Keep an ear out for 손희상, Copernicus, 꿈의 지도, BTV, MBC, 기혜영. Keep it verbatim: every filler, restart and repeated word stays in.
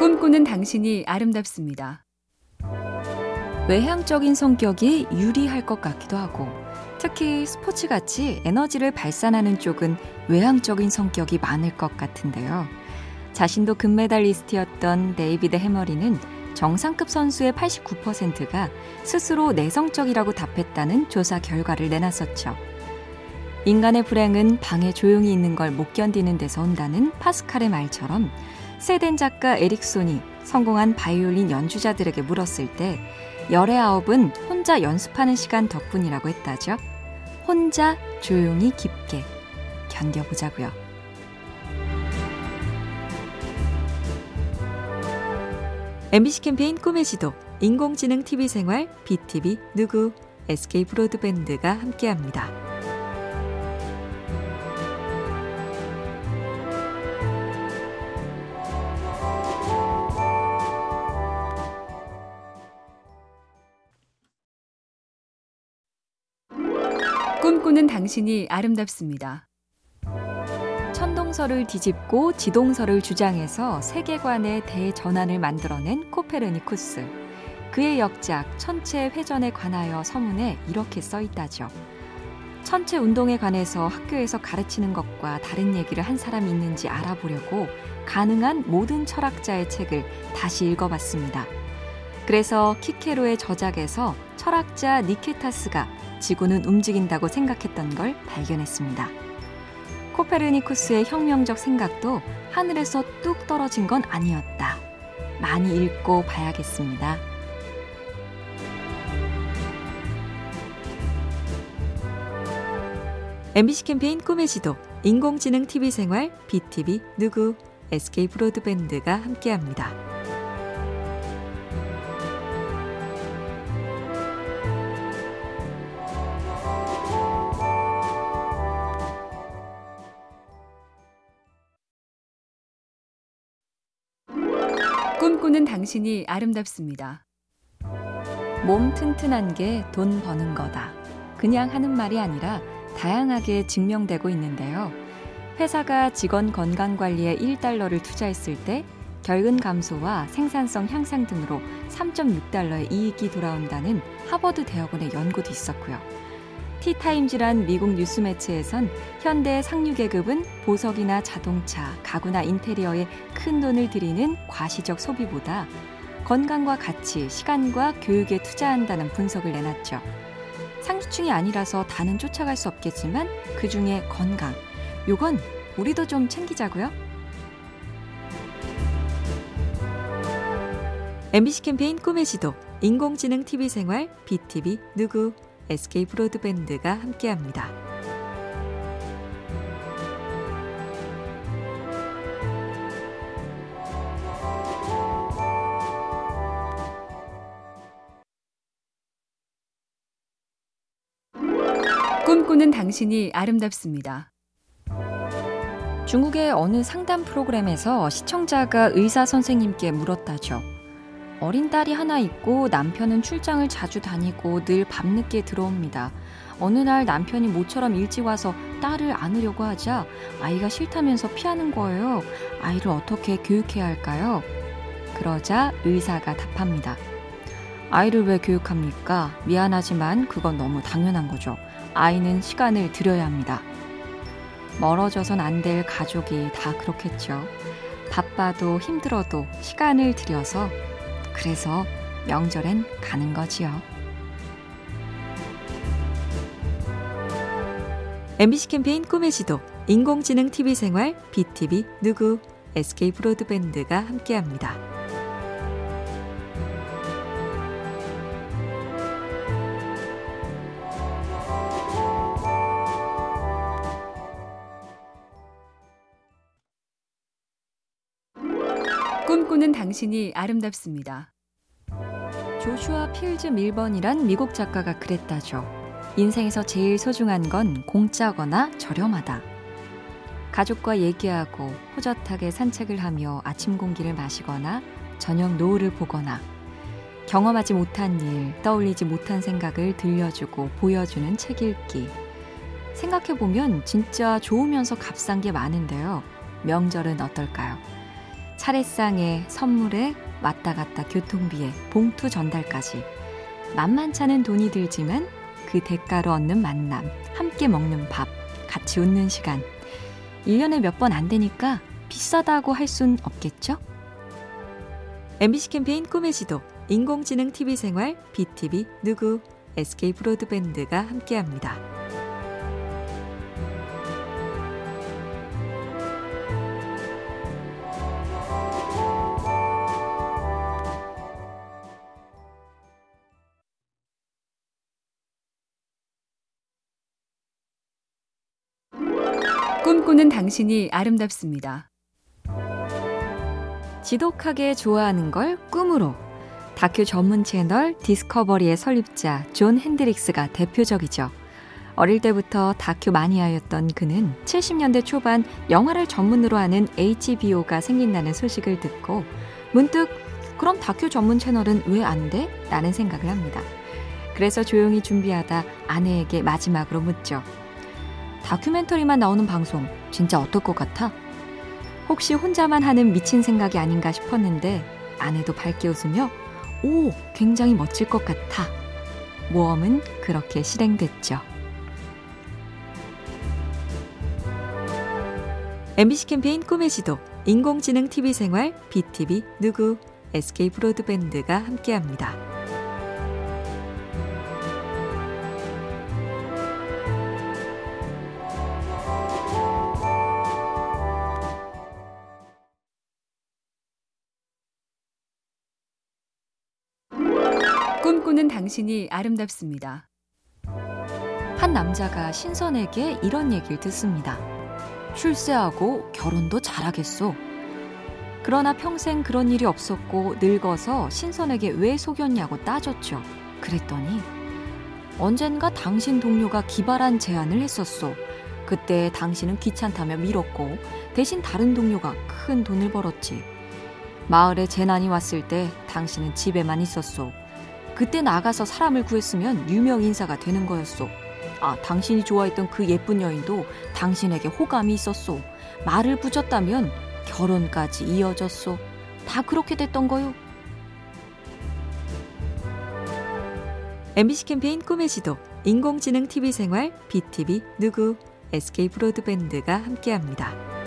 꿈꾸는 당신이 아름답습니다. 외향적인 성격이 유리할 것 같기도 하고, 특히 스포츠같이 에너지를 발산하는 쪽은 외향적인 성격이 많을 것 같은데요. 자신도 금메달리스트였던 데이비드 해머리는 정상급 선수의 팔십구 퍼센트가 스스로 내성적이라고 답했다는 조사 결과를 내놨었죠. 인간의 불행은 방에 조용히 있는 걸 못 견디는 데서 온다는 파스칼의 말처럼, 스웨덴 작가 에릭손이 성공한 바이올린 연주자들에게 물었을 때 열의 아홉은 혼자 연습하는 시간 덕분이라고 했다죠. 혼자 조용히 깊게 견뎌보자고요. 엠비씨 캠페인 꿈의 지도, 인공지능 티비 생활, 비티비 누구, 에스케이 브로드밴드가 함께합니다. 꿈꾸는 당신이 아름답습니다. 천동설을 뒤집고 지동설을 주장해서 세계관의 대전환을 만들어낸 코페르니쿠스. 그의 역작 천체 회전에 관하여 서문에 이렇게 써있다죠. 천체 운동에 관해서 학교에서 가르치는 것과 다른 얘기를 한 사람이 있는지 알아보려고 가능한 모든 철학자의 책을 다시 읽어봤습니다. 그래서 키케로의 저작에서 철학자 니케타스가 지구는 움직인다고 생각했던 걸 발견했습니다. 코페르니쿠스의 혁명적 생각도 하늘에서 뚝 떨어진 건 아니었다. 많이 읽고 봐야겠습니다. 엠비씨 캠페인 꿈의 지도, 인공지능 티비 생활, 비티비 누구, 에스케이 브로드밴드가 함께합니다. 꿈꾸는 당신이 아름답습니다. 몸 튼튼한 게 돈 버는 거다. 그냥 하는 말이 아니라 다양하게 증명되고 있는데요. 회사가 직원 건강관리에 일 달러를 투자했을 때 결근 감소와 생산성 향상 등으로 삼 점 육 달러의 이익이 돌아온다는 하버드 대학원의 연구도 있었고요. 티타임지란 미국 뉴스 매체에선 현대 상류계급은 보석이나 자동차, 가구나 인테리어에 큰 돈을 들이는 과시적 소비보다 건강과 가치, 시간과 교육에 투자한다는 분석을 내놨죠. 상류층이 아니라서 다는 쫓아갈 수 없겠지만 그중에 건강, 요건 우리도 좀 챙기자고요. 엠비씨 캠페인 꿈의 지도, 인공지능 티비 생활, 비티비 누구, 에스케이 브로드밴드가 함께합니다. 꿈꾸는 당신이 아름답습니다. 중국의 어느 상담 프로그램에서 시청자가 의사 선생님께 물었다죠. 어린 딸이 하나 있고 남편은 출장을 자주 다니고 늘 밤늦게 들어옵니다. 어느 날 남편이 모처럼 일찍 와서 딸을 안으려고 하자 아이가 싫다면서 피하는 거예요. 아이를 어떻게 교육해야 할까요? 그러자 의사가 답합니다. 아이를 왜 교육합니까? 미안하지만 그건 너무 당연한 거죠. 아이는 시간을 들여야 합니다. 멀어져선 안 될 가족이 다 그렇겠죠. 바빠도 힘들어도 시간을 들여서, 그래서 명절엔 가는 거지요. 엠비씨 캠페인 꿈의 지도, 인공지능 티비 생활, 비티비 누구, 에스케이 브로드밴드가 함께합니다. 꿈꾸는 당신이 아름답습니다. 조슈아 필즈 밀번이란 미국 작가가 그랬다죠. 인생에서 제일 소중한 건 공짜거나 저렴하다. 가족과 얘기하고 호젓하게 산책을 하며 아침 공기를 마시거나 저녁 노을을 보거나, 경험하지 못한 일, 떠올리지 못한 생각을 들려주고 보여주는 책 읽기. 생각해보면 진짜 좋으면서 값싼 게 많은데요. 명절은 어떨까요? 차례상에 선물에 왔다 갔다 교통비에 봉투 전달까지 만만찮은 돈이 들지만 그 대가로 얻는 만남, 함께 먹는 밥, 같이 웃는 시간. 일 년에 몇 번 안 되니까 비싸다고 할 순 없겠죠? 엠비씨 캠페인 꿈의 지도, 인공지능 티비 생활, 비티비 누구, 에스케이 브로드밴드가 함께합니다. 꿈꾸는 당신이 아름답습니다. 지독하게 좋아하는 걸 꿈으로. 다큐 전문 채널 디스커버리의 설립자 존 핸드릭스가 대표적이죠. 어릴 때부터 다큐 마니아였던 그는 칠십 년대 초반 영화를 전문으로 하는 에이치비오가 생긴다는 소식을 듣고 문득 그럼 다큐 전문 채널은 왜 안 돼? 라는 생각을 합니다. 그래서 조용히 준비하다 아내에게 마지막으로 묻죠. 다큐멘터리만 나오는 방송 진짜 어떨 것 같아? 혹시 혼자만 하는 미친 생각이 아닌가 싶었는데 아내도 밝게 웃으며 오, 굉장히 멋질 것 같아. 모험은 그렇게 실행됐죠. 엠비씨 캠페인 꿈의 지도, 인공지능 티비 생활, 비티비 누구, 에스케이 브로드밴드가 함께합니다. 꿈꾸는 당신이 아름답습니다. 한 남자가 신선에게 이런 얘기를 듣습니다. 출세하고 결혼도 잘하겠소. 그러나 평생 그런 일이 없었고 늙어서 신선에게 왜 속였냐고 따졌죠. 그랬더니 언젠가 당신 동료가 기발한 제안을 했었소. 그때 당신은 귀찮다며 밀었고 대신 다른 동료가 큰 돈을 벌었지. 마을에 재난이 왔을 때 당신은 집에만 있었소. 그때 나가서 사람을 구했으면 유명 인사가 되는 거였소. 아, 당신이 좋아했던 그 예쁜 여인도 당신에게 호감이 있었소. 말을 붙였다면 결혼까지 이어졌소. 다 그렇게 됐던 거요. 엠비씨 캠페인 꿈의 지도, 인공지능 티비 생활, 비티비 누구, 에스케이 브로드밴드가 함께합니다.